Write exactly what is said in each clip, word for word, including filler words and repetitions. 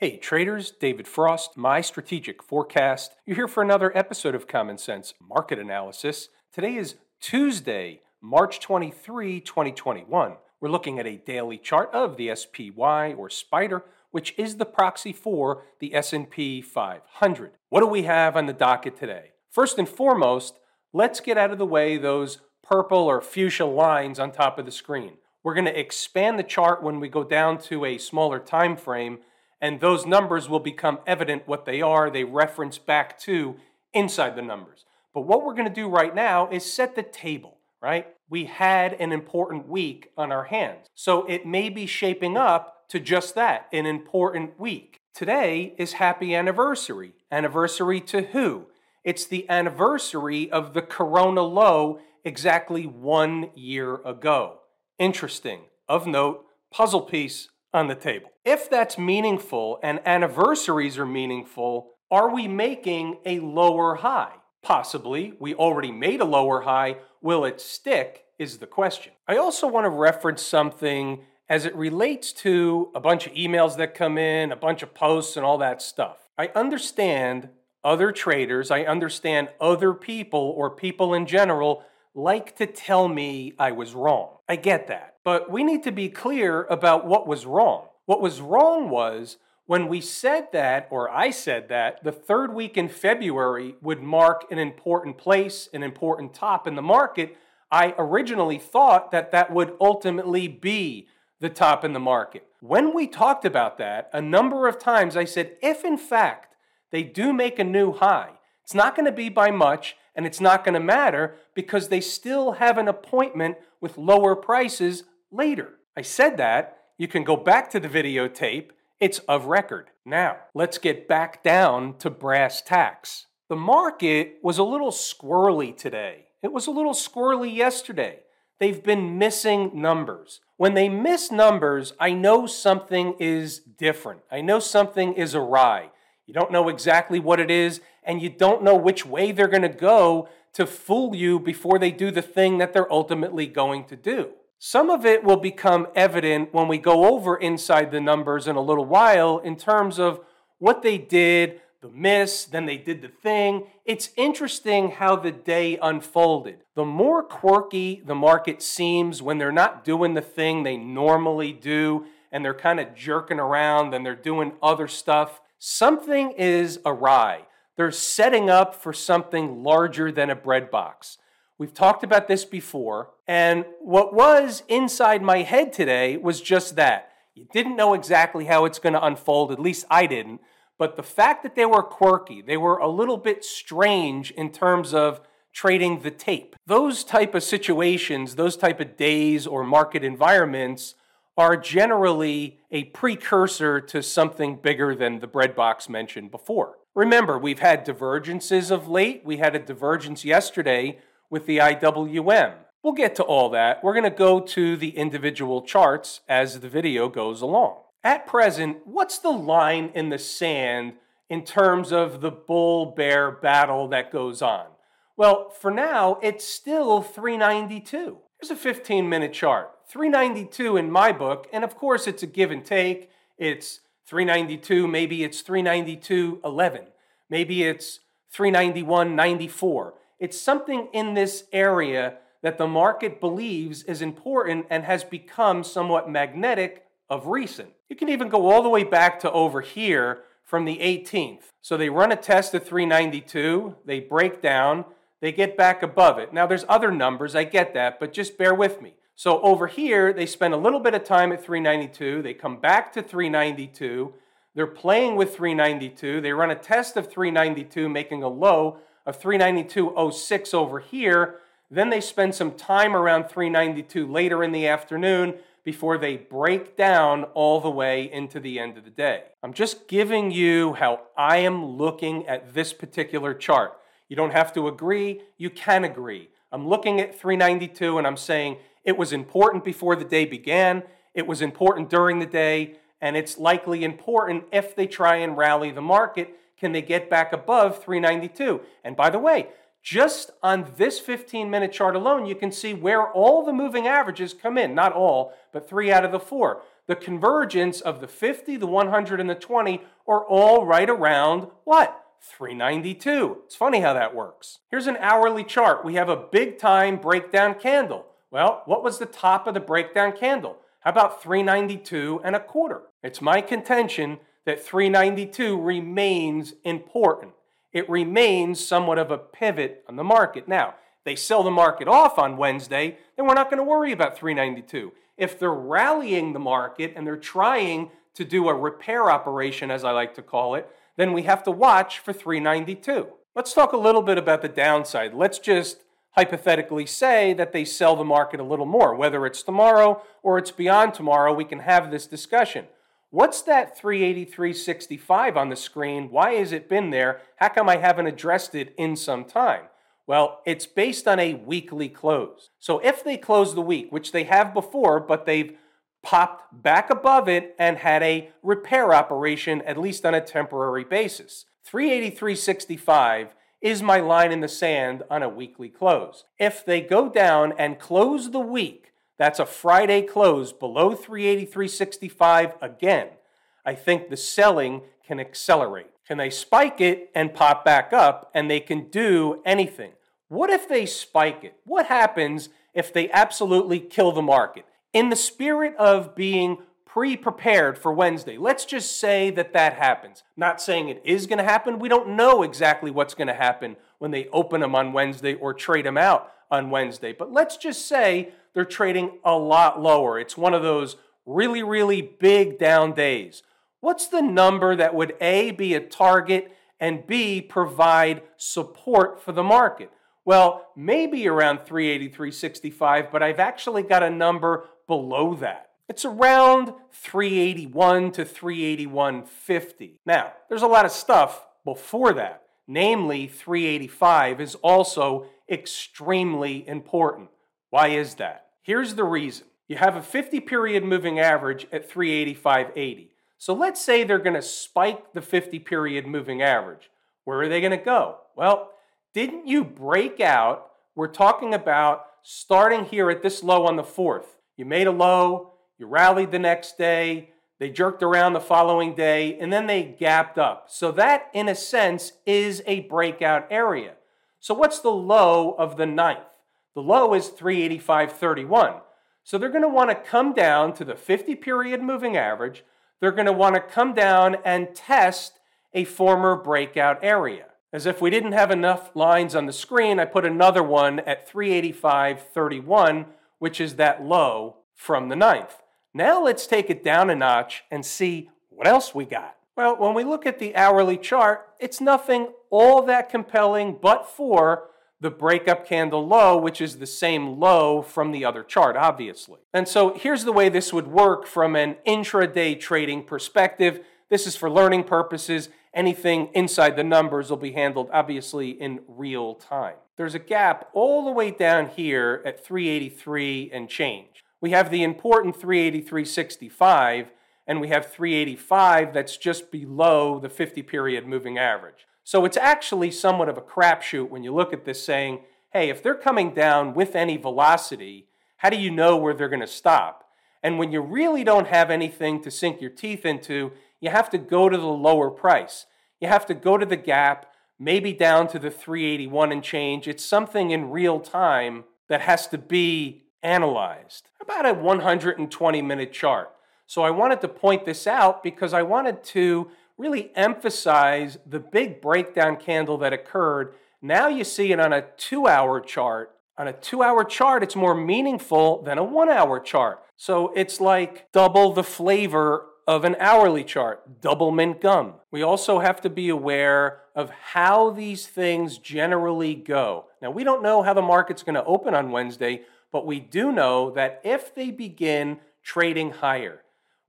Hey traders, David Frost, my strategic forecast. You're here for another episode of Common Sense Market Analysis. Today is Tuesday, March twenty-third, twenty twenty-one. We're looking at a daily chart of the S P Y or SPDR, which is the proxy for the S and P five hundred. What do we have on the docket today? First and foremost, let's get out of the way those purple or fuchsia lines on top of the screen. We're going to expand the chart when we go down to a smaller time frame, and those numbers will become evident what they are. They reference back to inside the numbers. But what we're going to do right now is set the table, right? We had an important week on our hands. So it may be shaping up to just that, an important week. Today is happy anniversary. Anniversary to who? It's the anniversary of the Corona low exactly one year ago. Interesting. Of note, puzzle piece on the table. If that's meaningful and anniversaries are meaningful, are we making a lower high? Possibly. We already made a lower high. Will it stick is the question. I also want to reference something as it relates to a bunch of emails that come in, a bunch of posts and all that stuff. I understand other traders, I understand other people or people in general like to tell me I was wrong. I get that. But we need to be clear about what was wrong. What was wrong was when we said that, or I said that, the third week in February would mark an important place, an important top in the market. I originally thought that that would ultimately be the top in the market. When we talked about that, a number of times I said, if in fact they do make a new high, it's not going to be by much, and it's not going to matter because they still have an appointment with lower prices later. I said that. You can go back to the videotape. It's of record. Now, let's get back down to brass tacks. The market was a little squirrely today. It was a little squirrely yesterday. They've been missing numbers. When they miss numbers, I know something is different. I know something is awry. You don't know exactly what it is, and you don't know which way they're going to go to fool you before they do the thing that they're ultimately going to do. Some of it will become evident when we go over inside the numbers in a little while in terms of what they did, the miss, then they did the thing. It's interesting how the day unfolded. The more quirky the market seems when they're not doing the thing they normally do, and they're kind of jerking around and they're doing other stuff, something is awry. They're setting up for something larger than a bread box. We've talked about this before, and what was inside my head today was just that. You didn't know exactly how it's going to unfold, at least I didn't, but the fact that they were quirky, they were a little bit strange in terms of trading the tape. Those type of situations, those type of days or market environments are generally a precursor to something bigger than the bread box mentioned before. Remember, we've had divergences of late. We had a divergence yesterday with the I W M. We'll get to all that. We're going to go to the individual charts as the video goes along. At present, what's the line in the sand in terms of the bull-bear battle that goes on? Well, for now, it's still three ninety-two. Here's a fifteen-minute chart. three ninety-two in my book, and of course it's a give and take. It's three ninety-two, maybe it's three ninety-two eleven, maybe it's three ninety-one ninety-four. It's something in this area that the market believes is important and has become somewhat magnetic of recent. You can even go all the way back to over here from the eighteenth. So they run a test at three ninety-two, they break down, they get back above it. Now there's other numbers, I get that, but just bear with me. So over here, they spend a little bit of time at three ninety-two. They come back to three ninety-two. They're playing with three ninety-two. They run a test of three ninety-two, making a low of three ninety-two oh six over here. Then they spend some time around three ninety-two later in the afternoon before they break down all the way into the end of the day. I'm just giving you how I am looking at this particular chart. You don't have to agree. You can agree. I'm looking at three ninety-two and I'm saying, it was important before the day began, it was important during the day, and it's likely important if they try and rally the market. Can they get back above three ninety-two? And by the way, just on this fifteen-minute chart alone, you can see where all the moving averages come in. Not all, but three out of the four. the convergence of the fifty, the one hundred, and the twenty are all right around what? three ninety-two. It's funny how that works. Here's an hourly chart. We have a big time breakdown candle. Well, what was the top of the breakdown candle? How about three ninety-two and a quarter? It's my contention that three ninety-two remains important. It remains somewhat of a pivot on the market. Now, they sell the market off on Wednesday, then we're not going to worry about three ninety-two. If they're rallying the market and they're trying to do a repair operation, as I like to call it, then we have to watch for three ninety-two. Let's talk a little bit about the downside. Let's just hypothetically say that they sell the market a little more, whether it's tomorrow or it's beyond tomorrow, we can have this discussion. What's that three eighty-three sixty-five on the screen? Why has it been there? How come I haven't addressed it in some time? Well, it's based on a weekly close. So if they close the week, which they have before, but they've popped back above it and had a repair operation, at least on a temporary basis. three eighty-three sixty-five is my line in the sand on a weekly close. If they go down and close the week, that's a Friday close below three eighty-three sixty-five again. I think the selling can accelerate. Can they spike it and pop back up and they can do anything? What if they spike it? What happens if they absolutely kill the market? In the spirit of being pre-prepared for Wednesday, let's just say that that happens. Not saying it is going to happen. We don't know exactly what's going to happen when they open them on Wednesday or trade them out on Wednesday. But let's just say they're trading a lot lower. It's one of those really, really big down days. What's the number that would A, be a target, and B, provide support for the market? Well, maybe around three eighty-three sixty-five, but I've actually got a number below that. It's around three eighty-one to three eighty-one fifty. Now, there's a lot of stuff before that. Namely, three eighty-five is also extremely important. Why is that? Here's the reason. You have a fifty period moving average at three eighty-five eighty. So let's say they're going to spike the fifty period moving average. Where are they going to go? Well, didn't you break out? We're talking about starting here at this low on the fourth. You made a low, you rallied the next day, they jerked around the following day, and then they gapped up. So that, in a sense, is a breakout area. So what's the low of the ninth? The low is three eighty-five thirty-one. So they're going to want to come down to the fifty period moving average. They're going to want to come down and test a former breakout area. As if we didn't have enough lines on the screen, I put another one at three eighty-five thirty-one, which is that low from the ninth. Now let's take it down a notch and see what else we got. Well, when we look at the hourly chart, it's nothing all that compelling but for the breakup candle low, which is the same low from the other chart, obviously. And so here's the way this would work from an intraday trading perspective. This is for learning purposes. Anything inside the numbers will be handled, obviously, in real time. There's a gap all the way down here at three eighty-three and change. We have the important three eighty-three sixty-five, and we have three eighty-five that's just below the fifty period moving average. So it's actually somewhat of a crapshoot when you look at this saying, hey, if they're coming down with any velocity, how do you know where they're going to stop? And when you really don't have anything to sink your teeth into, you have to go to the lower price. You have to go to the gap, maybe down to the three eighty-one and change. It's something in real time that has to be analyzed. About a one hundred twenty minute chart. So I wanted to point this out because I wanted to really emphasize the big breakdown candle that occurred. Now you see it on a two-hour chart. On a two-hour chart, it's more meaningful than a one-hour chart. So it's like double the flavor of an hourly chart, double mint gum. We also have to be aware of how these things generally go. Now, we don't know how the market's going to open on Wednesday, but we do know that if they begin trading higher,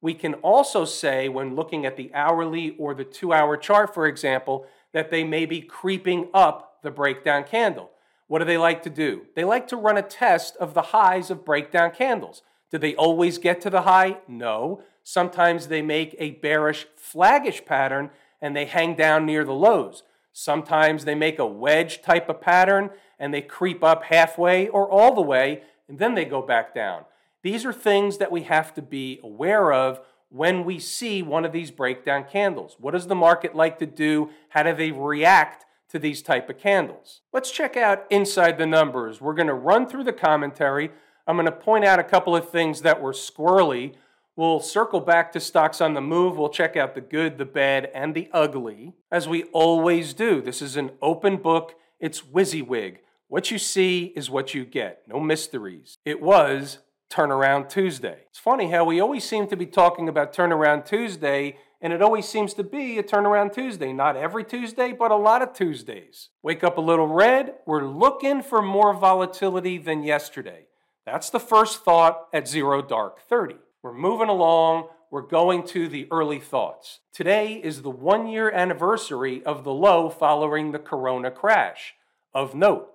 we can also say when looking at the hourly or the two-hour chart, for example, that they may be creeping up the breakdown candle. What do they like to do? They like to run a test of the highs of breakdown candles. Do they always get to the high? No. Sometimes they make a bearish, flaggish pattern and they hang down near the lows. Sometimes they make a wedge type of pattern and they creep up halfway or all the way, and then they go back down. These are things that we have to be aware of when we see one of these breakdown candles. What does the market like to do? How do they react to these type of candles? Let's check out inside the numbers. We're going to run through the commentary. I'm going to point out a couple of things that were squirrely. We'll circle back to stocks on the move. We'll check out the good, the bad, and the ugly, as we always do. This is an open book. It's WYSIWYG. What you see is what you get. No mysteries. It was Turnaround Tuesday. It's funny how we always seem to be talking about Turnaround Tuesday, and it always seems to be a Turnaround Tuesday. Not every Tuesday, but a lot of Tuesdays. Wake up a little red. We're looking for more volatility than yesterday. That's the first thought at zero dark thirty. We're moving along. We're going to the early thoughts. Today is the one-year anniversary of the low following the Corona crash. Of note,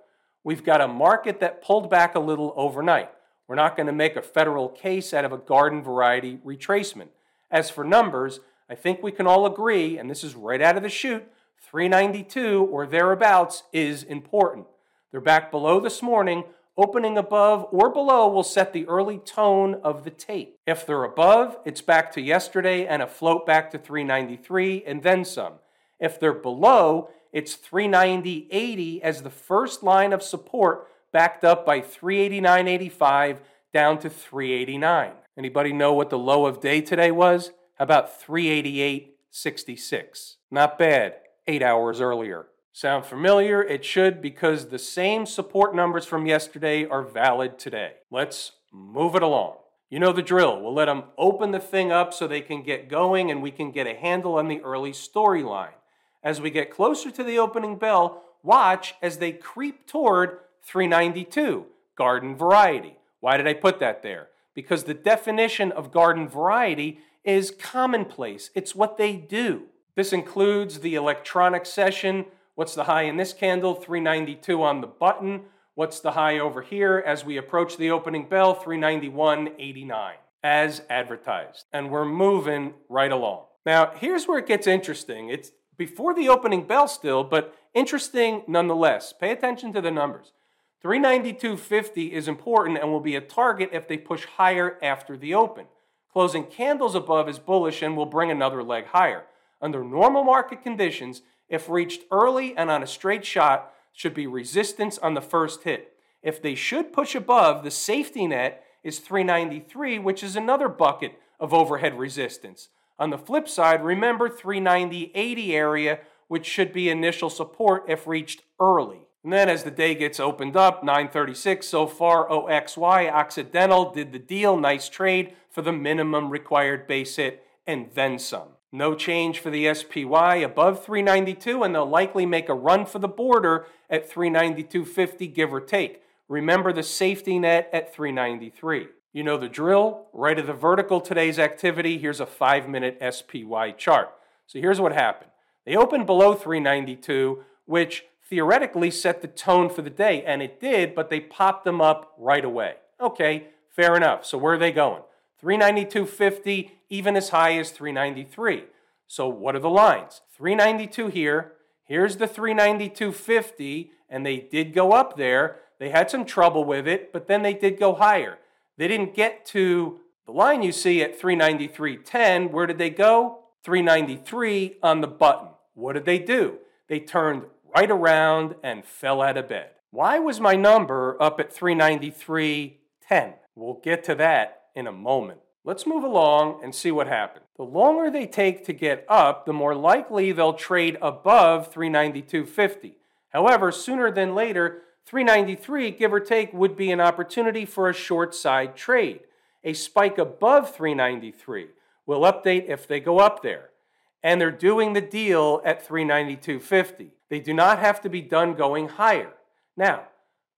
we've got a market that pulled back a little overnight. We're not going to make a federal case out of a garden variety retracement. As for numbers, I think we can all agree, and this is right out of the chute, three ninety-two or thereabouts is important. They're back below this morning. Opening above or below will set the early tone of the tape. If they're above, it's back to yesterday and a float back to three ninety-three and then some. If they're below, it's three ninety eighty as the first line of support, backed up by three eighty-nine eighty-five down to three eighty-nine. Anybody know what the low of day today was? How about three eighty-eight sixty-six? Not bad, eight hours earlier. Sound familiar? It should, because the same support numbers from yesterday are valid today. Let's move it along. You know the drill. We'll let them open the thing up so they can get going and we can get a handle on the early storyline. As we get closer to the opening bell, watch as they creep toward three ninety-two, garden variety. Why did I put that there? Because the definition of garden variety is commonplace. It's what they do. This includes the electronic session. What's the high in this candle? three ninety-two on the button. What's the high over here as we approach the opening bell? three ninety-one eighty-nine, as advertised. And we're moving right along. Now, here's where it gets interesting. It's before the opening bell still, but interesting nonetheless. Pay attention to the numbers. three ninety-two fifty is important and will be a target if they push higher after the open. Closing candles above is bullish and will bring another leg higher. Under normal market conditions, if reached early and on a straight shot, should be resistance on the first hit. If they should push above, the safety net is three ninety-three, which is another bucket of overhead resistance. On the flip side, remember three ninety eighty area, which should be initial support if reached early. And then as the day gets opened up, nine thirty-six, so far O X Y, Occidental did the deal, nice trade for the minimum required base hit, and then some. No change for the S P Y above three ninety-two, and they'll likely make a run for the border at three ninety-two fifty, give or take. Remember the safety net at three ninety-three. You know the drill. Right of the vertical, today's activity. Here's a five-minute S P Y chart. So here's what happened. They opened below three ninety-two, which theoretically set the tone for the day, and it did, but they popped them up right away. Okay, fair enough. So where are they going? three ninety-two fifty, even as high as three ninety-three. So what are the lines? three ninety-two here. Here's the three ninety-two fifty, and they did go up there. They had some trouble with it, but then they did go higher. They didn't get to the line you see at three ninety-three ten. Where did they go? three ninety-three on the button. What did they do? They turned right around and fell out of bed. Why was my number up at three ninety-three ten? We'll get to that in a moment. Let's move along and see what happened. The longer they take to get up, the more likely they'll trade above three ninety-two fifty. However, sooner than later, three ninety-three, give or take, would be an opportunity for a short side trade. A spike above three ninety-three will update if they go up there. And they're doing the deal at three ninety-two fifty. They do not have to be done going higher. Now,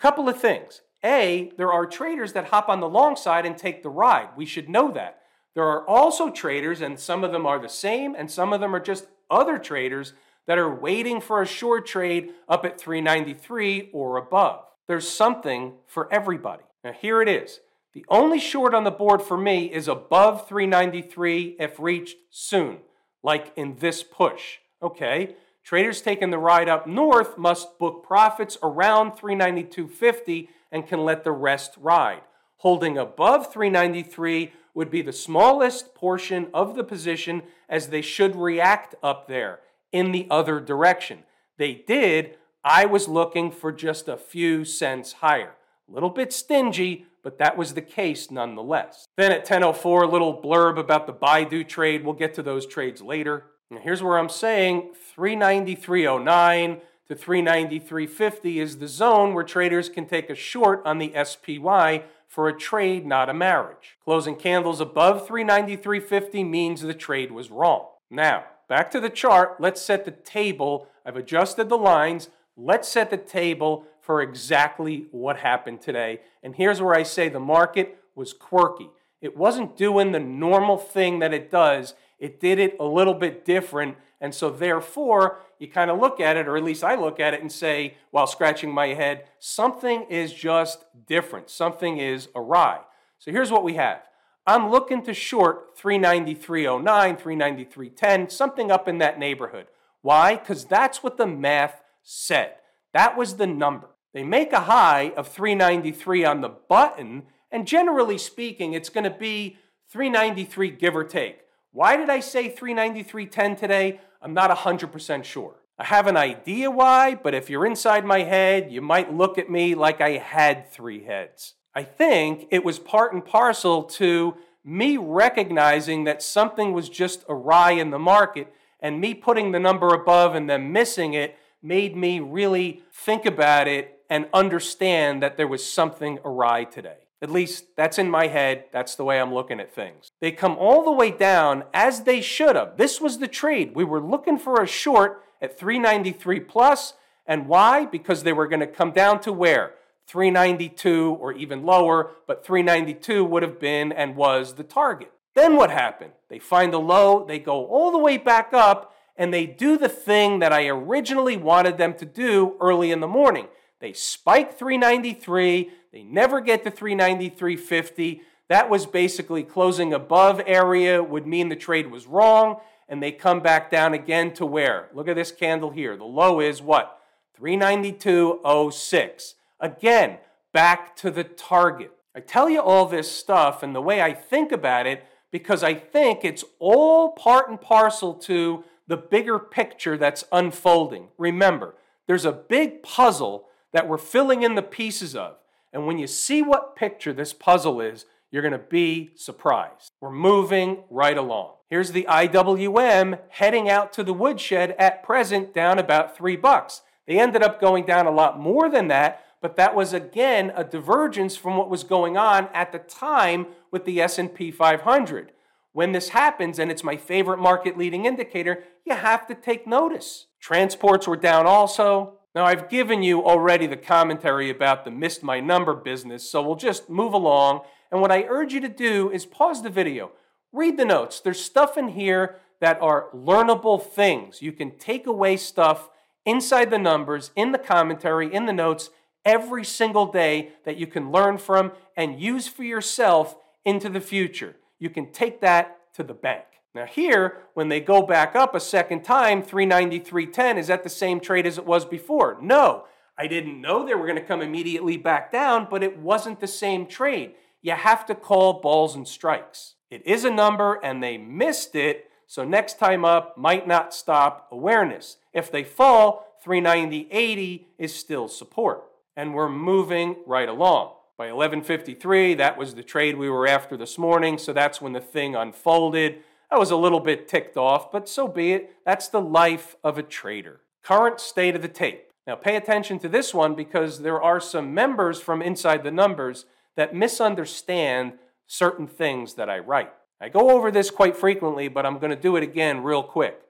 couple of things. A, there are traders that hop on the long side and take the ride. We should know that. There are also traders, and some of them are the same, and some of them are just other traders that are waiting for a short trade up at three ninety-three or above. There's something for everybody. Now here it is. The only short on the board for me is above three ninety-three if reached soon, like in this push. Okay, traders taking the ride up north must book profits around three ninety-two fifty and can let the rest ride. Holding above three ninety-three would be the smallest portion of the position, as they should react up there in the other direction. They did. I was looking for just a few cents higher. A little bit stingy, but that was the case nonetheless. Then at ten oh four, a little blurb about the Baidu trade. We'll get to those trades later. And here's where I'm saying three ninety-three oh nine to three ninety-three fifty is the zone where traders can take a short on the S P Y for a trade, not a marriage. Closing candles above three ninety-three fifty means the trade was wrong. Now, back to the chart. Let's set the table. I've adjusted the lines. Let's set the table for exactly what happened today. And here's where I say the market was quirky. It wasn't doing the normal thing that it does. It did it a little bit different. And so therefore, you kind of look at it, or at least I look at it and say, while scratching my head, something is just different. Something is awry. So here's what we have. I'm looking to short three ninety-three oh nine, three ninety-three ten, something up in that neighborhood. Why? Because that's what the math said. That was the number. They make a high of three ninety-three on the button, and generally speaking, it's going to be three ninety-three give or take. Why did I say three ninety-three ten today? I'm not one hundred percent sure. I have an idea why, but if you're inside my head, you might look at me like I had three heads. I think it was part and parcel to me recognizing that something was just awry in the market, and me putting the number above and then missing it made me really think about it and understand that there was something awry today. At least that's in my head. That's the way I'm looking at things. They come all the way down as they should have. This was the trade. We were looking for a short at three ninety-three plus. And why? Because they were going to come down to where? three ninety-two or even lower, but three ninety-two would have been and was the target. Then what happened? They find a low, they go all the way back up, and they do the thing that I originally wanted them to do early in the morning. They spike three ninety-three. They never get to three ninety-three fifty. That was basically closing above area would mean the trade was wrong, and they come back down again to where? Look at this candle here. The low is what? three ninety-two oh six. Again, back to the target. I tell you all this stuff and the way I think about it because I think it's all part and parcel to the bigger picture that's unfolding. Remember, there's a big puzzle that we're filling in the pieces of. And when you see what picture this puzzle is, you're going to be surprised. We're moving right along. Here's the I W M heading out to the woodshed at present down about three bucks. They ended up going down a lot more than that, but that was again a divergence from what was going on at the time with the S and P five hundred. When this happens, and it's my favorite market leading indicator, you have to take notice. Transports were down also. Now, I've given you already the commentary about the missed my number business, so we'll just move along. And what I urge you to do is pause the video, read the notes. There's stuff in here that are learnable things. You can take away stuff inside the numbers, in the commentary, in the notes, every single day that you can learn from and use for yourself into the future. You can take that to the bank. Now here, when they go back up a second time, three ninety-three ten, is that the same trade as it was before? No, I didn't know they were going to come immediately back down, but it wasn't the same trade. You have to call balls and strikes. It is a number and they missed it, so next time up might not stop awareness. If they fall, three ninety eighty is still support. And we're moving right along. By eleven fifty-three, that was the trade we were after this morning, so that's when the thing unfolded. I was a little bit ticked off, but so be it. That's the life of a trader. Current state of the tape. Now pay attention to this one because there are some members from Inside the Numbers that misunderstand certain things that I write. I go over this quite frequently, but I'm going to do it again real quick.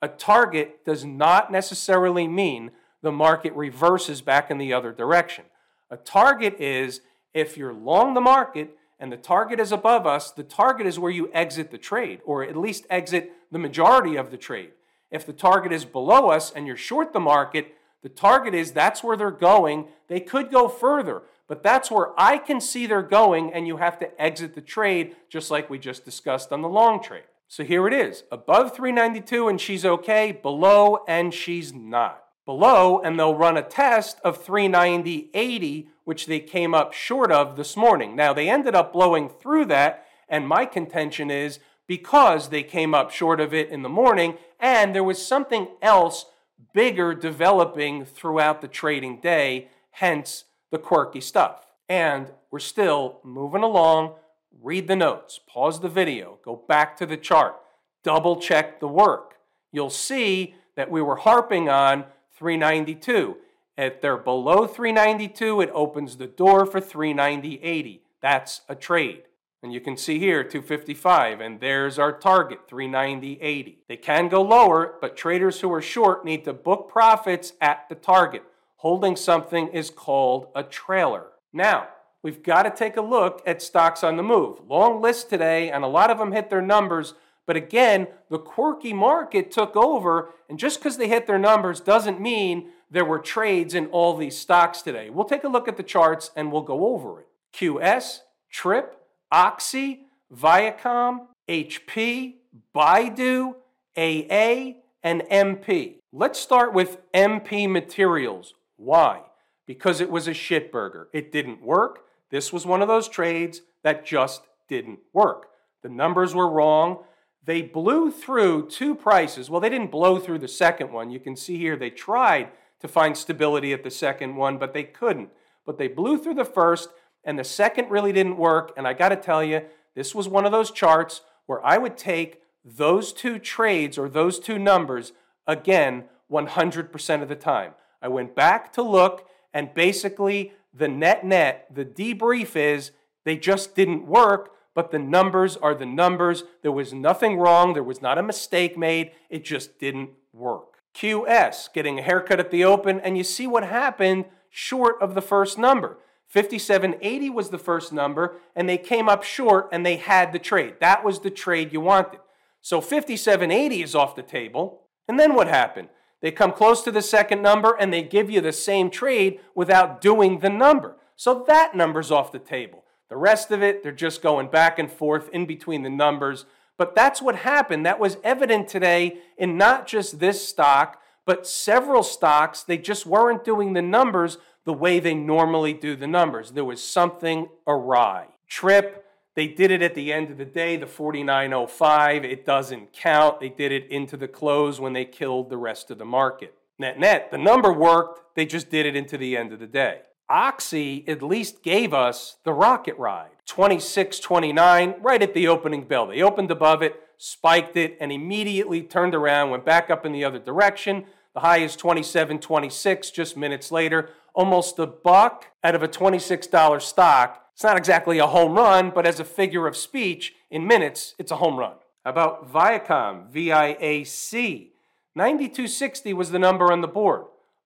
A target does not necessarily mean the market reverses back in the other direction. A target is if you're long the market, and the target is above us, the target is where you exit the trade, or at least exit the majority of the trade. If the target is below us and you're short the market, the target is that's where they're going. They could go further, but that's where I can see they're going, and you have to exit the trade, just like we just discussed on the long trade. So here it is, above three ninety-two and she's okay, below and she's not. below, and they'll run a test of three ninety eighty, which they came up short of this morning. Now, they ended up blowing through that, and my contention is because they came up short of it in the morning, and there was something else bigger developing throughout the trading day, hence the quirky stuff. And we're still moving along. Read the notes, pause the video, go back to the chart, double check the work. You'll see that we were harping on three ninety-two. If they're below three ninety-two, it opens the door for three ninety eighty. That's a trade. And you can see here two fifty-five, and there's our target, three ninety eighty. They can go lower, but traders who are short need to book profits at the target. Holding something is called a trailer. Now, we've got to take a look at stocks on the move. Long list today, and a lot of them hit their numbers. But again, the quirky market took over, and just because they hit their numbers doesn't mean there were trades in all these stocks today. We'll take a look at the charts, and we'll go over it. Q S, Trip, O X Y, Viacom, H P, Baidu, A A, and M P. Let's start with M P Materials. Why? Because it was a shitburger. It didn't work. This was one of those trades that just didn't work. The numbers were wrong. They blew through two prices. Well, they didn't blow through the second one. You can see here they tried to find stability at the second one, but they couldn't. But they blew through the first, and the second really didn't work. And I got to tell you, this was one of those charts where I would take those two trades or those two numbers again one hundred percent of the time. I went back to look, and basically the net-net, the debrief is they just didn't work, but the numbers are the numbers. There was nothing wrong. There was not a mistake made. It just didn't work. Q S, getting a haircut at the open, and you see what happened short of the first number. fifty-seven eighty was the first number, and they came up short, and they had the trade. That was the trade you wanted. So fifty-seven eighty is off the table. And then what happened? They come close to the second number, and they give you the same trade without doing the number. So that number's off the table. The rest of it, they're just going back and forth in between the numbers. But that's what happened. That was evident today in not just this stock, but several stocks. They just weren't doing the numbers the way they normally do the numbers. There was something awry. Trip, they did it at the end of the day, the forty-nine oh five. It doesn't count. They did it into the close when they killed the rest of the market. Net net, the number worked. They just did it into the end of the day. O X Y at least gave us the rocket ride. twenty-six twenty-nine, right at the opening bell. They opened above it, spiked it, and immediately turned around, went back up in the other direction. The high is twenty-seven twenty-six, just minutes later. Almost a buck out of a twenty-six dollar stock. It's not exactly a home run, but as a figure of speech, in minutes, it's a home run. How about Viacom, V I A C? ninety-two sixty was the number on the board.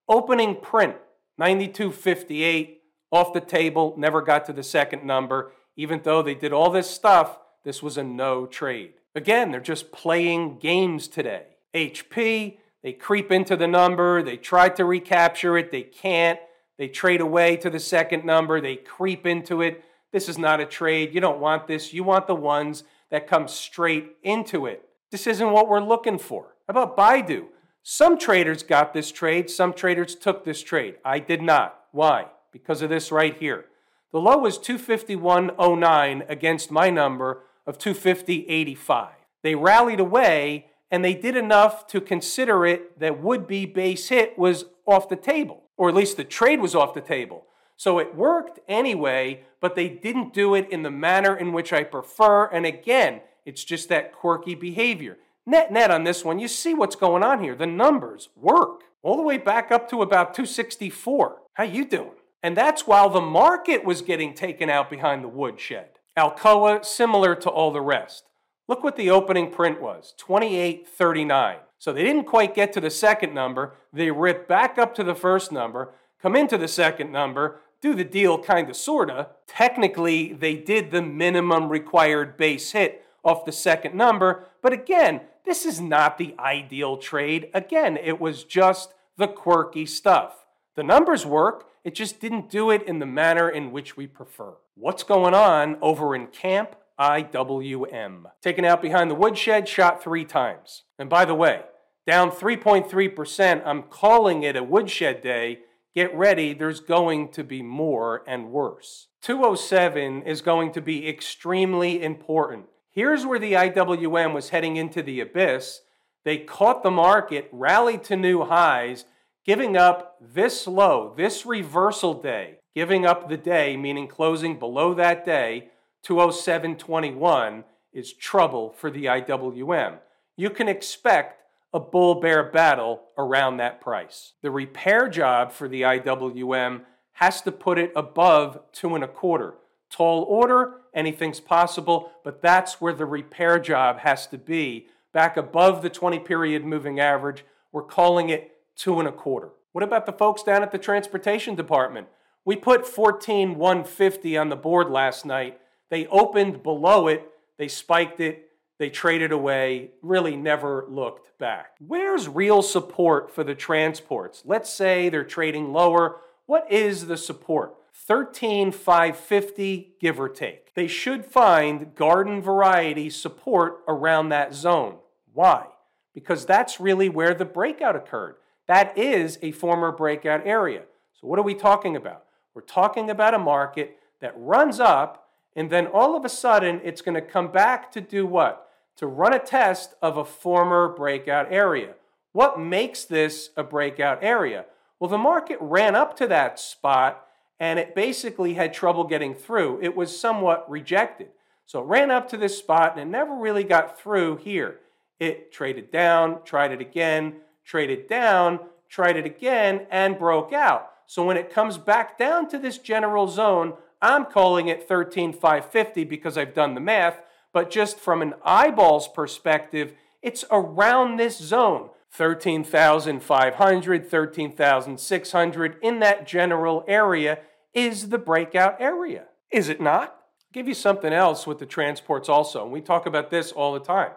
Opening print, ninety-two fifty-eight, off the table, never got to the second number. Even though they did all this stuff, this was a no trade. Again, they're just playing games today. H P, they creep into the number, they try to recapture it, they can't. They trade away to the second number. They creep into it. This is not a trade. You don't want this. You want the ones that come straight into it. This isn't what we're looking for. How about Baidu? Some traders got this trade. Some traders took this trade. I did not. Why? Because of this right here. The low was two fifty-one oh nine against my number of two fifty eighty-five. They rallied away, and they did enough to consider it that would-be base hit was off the table. Or at least the trade was off the table. So it worked anyway, but they didn't do it in the manner in which I prefer. And again, it's just that quirky behavior. Net net on this one, you see what's going on here. The numbers work all the way back up to about two sixty-four. How you doing? And that's while the market was getting taken out behind the woodshed. Alcoa, similar to all the rest. Look what the opening print was, twenty-eight thirty-nine. So they didn't quite get to the second number. They rip back up to the first number, come into the second number, do the deal kind of, sort of. Technically, they did the minimum required base hit off the second number. But again, this is not the ideal trade. Again, it was just the quirky stuff. The numbers work. It just didn't do it in the manner in which we prefer. What's going on over in Camp I W M? Taken out behind the woodshed, shot three times. And by the way, down three point three percent. I'm calling it a woodshed day. Get ready, there's going to be more and worse. two oh seven is going to be extremely important. Here's where the I W M was heading into the abyss. They caught the market, rallied to new highs, giving up this low, this reversal day, giving up the day, meaning closing below that day, two oh seven twenty-one is trouble for the I W M. You can expect a bull-bear battle around that price. The repair job for the I W M has to put it above two and a quarter. Tall order, anything's possible, but that's where the repair job has to be. Back above the twenty-period moving average, we're calling it two and a quarter. What about the folks down at the transportation department? We put fourteen one fifty on the board last night. They opened below it, they spiked it, they traded away, really never looked back. Where's real support for the transports? Let's say they're trading lower. What is the support? thirteen five fifty, give or take. They should find garden variety support around that zone. Why? Because that's really where the breakout occurred. That is a former breakout area. So what are we talking about? We're talking about a market that runs up, and then all of a sudden, it's going to come back to do what? To run a test of a former breakout area. What makes this a breakout area? Well, the market ran up to that spot, and it basically had trouble getting through. It was somewhat rejected. So it ran up to this spot, and it never really got through here. It traded down, tried it again, traded down, tried it again, and broke out. So when it comes back down to this general zone, I'm calling it thirteen five fifty because I've done the math, but just from an eyeball's perspective, it's around this zone, thirteen thousand five hundred, thirteen thousand six hundred, in that general area is the breakout area, is it not? I'll give you something else with the transports also, and we talk about this all the time.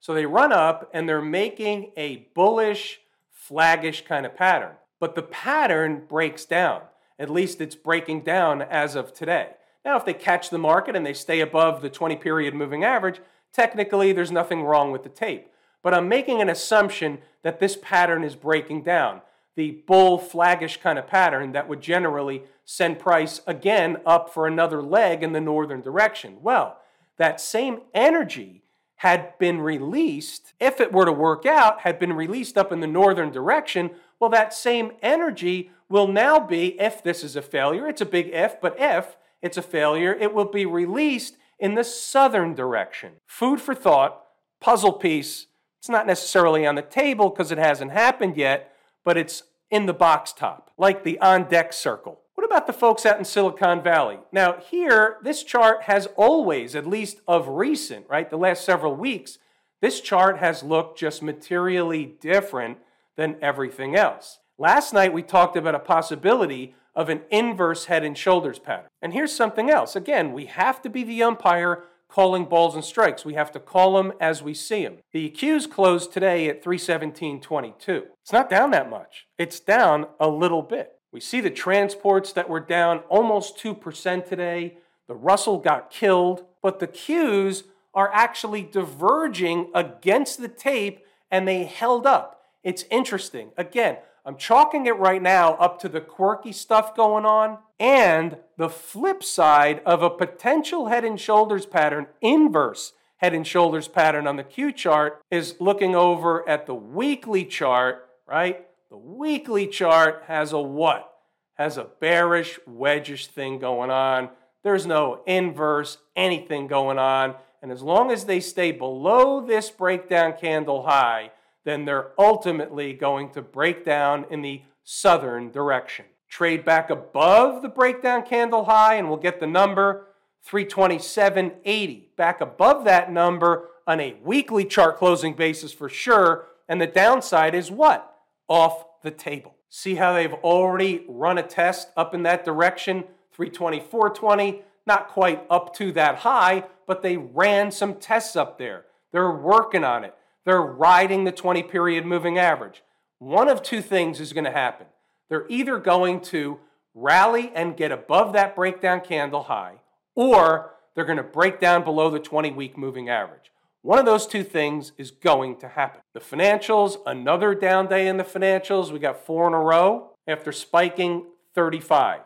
So they run up and they're making a bullish, flaggish kind of pattern, but the pattern breaks down. At least it's breaking down as of today. Now, if they catch the market and they stay above the twenty-period moving average, technically there's nothing wrong with the tape. But I'm making an assumption that this pattern is breaking down, the bull flaggish kind of pattern that would generally send price again up for another leg in the northern direction. Well, that same energy had been released, if it were to work out, had been released up in the northern direction. Well, that same energy will now be, if this is a failure, it's a big if, but if it's a failure, it will be released in the southern direction. Food for thought, puzzle piece. It's not necessarily on the table because it hasn't happened yet, but it's in the box top, like the on-deck circle. What about the folks out in Silicon Valley? Now here, this chart has always, at least of recent, right, the last several weeks, this chart has looked just materially different than everything else. Last night, we talked about a possibility of an inverse head and shoulders pattern. And here's something else. Again, we have to be the umpire calling balls and strikes. We have to call them as we see them. The E Qs closed today at three seventeen twenty-two. It's not down that much. It's down a little bit. We see the transports that were down almost two percent today. The Russell got killed, but the Qs are actually diverging against the tape, and they held up. It's interesting. Again, I'm chalking it right now up to the quirky stuff going on and the flip side of a potential head and shoulders pattern, inverse head and shoulders pattern on the Q chart is looking over at the weekly chart, right? The weekly chart has a what? Has a bearish, wedgish thing going on. There's no inverse anything going on. And as long as they stay below this breakdown candle high, then they're ultimately going to break down in the southern direction. Trade back above the breakdown candle high, and we'll get the number three twenty-seven eighty. Back above that number on a weekly chart closing basis for sure, and the downside is what? Off the table. See how they've already run a test up in that direction, three twenty-four twenty, not quite up to that high, but they ran some tests up there. They're working on it. They're riding the twenty-period moving average. One of two things is going to happen. They're either going to rally and get above that breakdown candle high, or they're going to break down below the twenty-week moving average. One of those two things is going to happen. The financials, another down day in the financials. We got four in a row after spiking thirty-five.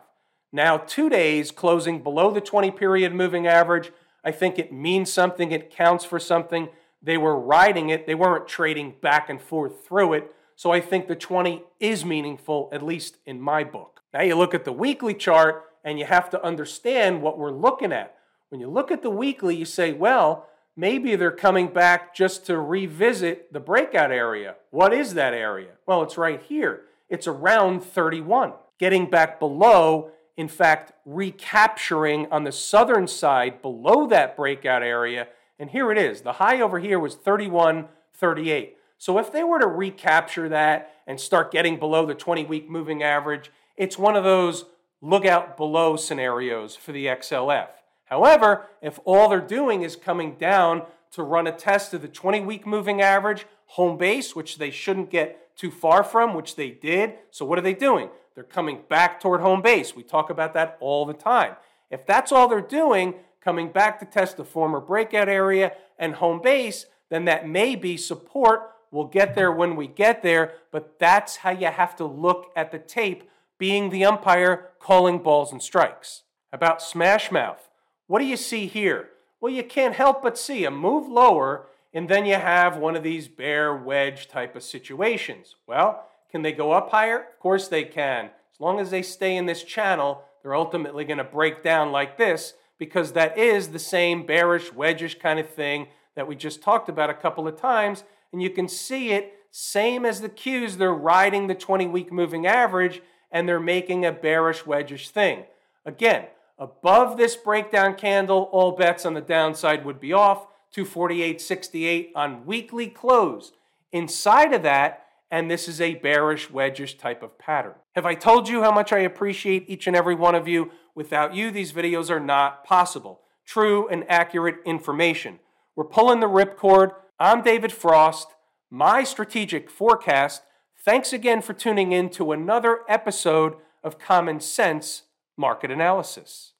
Now two days closing below the twenty-period moving average. I think it means something. It counts for something. They were riding it. They weren't trading back and forth through it. So I think the twenty is meaningful, at least in my book. Now you look at the weekly chart, and you have to understand what we're looking at. When you look at the weekly, you say, well, maybe they're coming back just to revisit the breakout area. What is that area? Well, it's right here. It's around thirty-one. Getting back below, in fact, recapturing on the southern side below that breakout area. And here it is. The high over here was thirty-one thirty-eight. So if they were to recapture that and start getting below the twenty-week moving average, it's one of those look out below scenarios for the X L F. However, if all they're doing is coming down to run a test of the twenty-week moving average, home base, which they shouldn't get too far from, which they did. So what are they doing? They're coming back toward home base. We talk about that all the time. If that's all they're doing, coming back to test the former breakout area and home base, then that may be support. We'll get there when we get there, but that's how you have to look at the tape, being the umpire calling balls and strikes. About smash mouth. What do you see here? Well, you can't help but see a move lower, and then you have one of these bear wedge type of situations. Well, can they go up higher? Of course they can. As long as they stay in this channel, they're ultimately going to break down like this, because that is the same bearish, wedgish kind of thing that we just talked about a couple of times. And you can see it, same as the Qs, they're riding the twenty-week moving average, and they're making a bearish, wedgish thing. Again, above this breakdown candle, all bets on the downside would be off, two forty-eight sixty-eight on weekly close. Inside of that, and this is a bearish, wedgish type of pattern. Have I told you how much I appreciate each and every one of you? Without you, these videos are not possible. True and accurate information. We're pulling the ripcord. I'm David Frost, my strategic forecast. Thanks again for tuning in to another episode of Common Sense Market Analysis.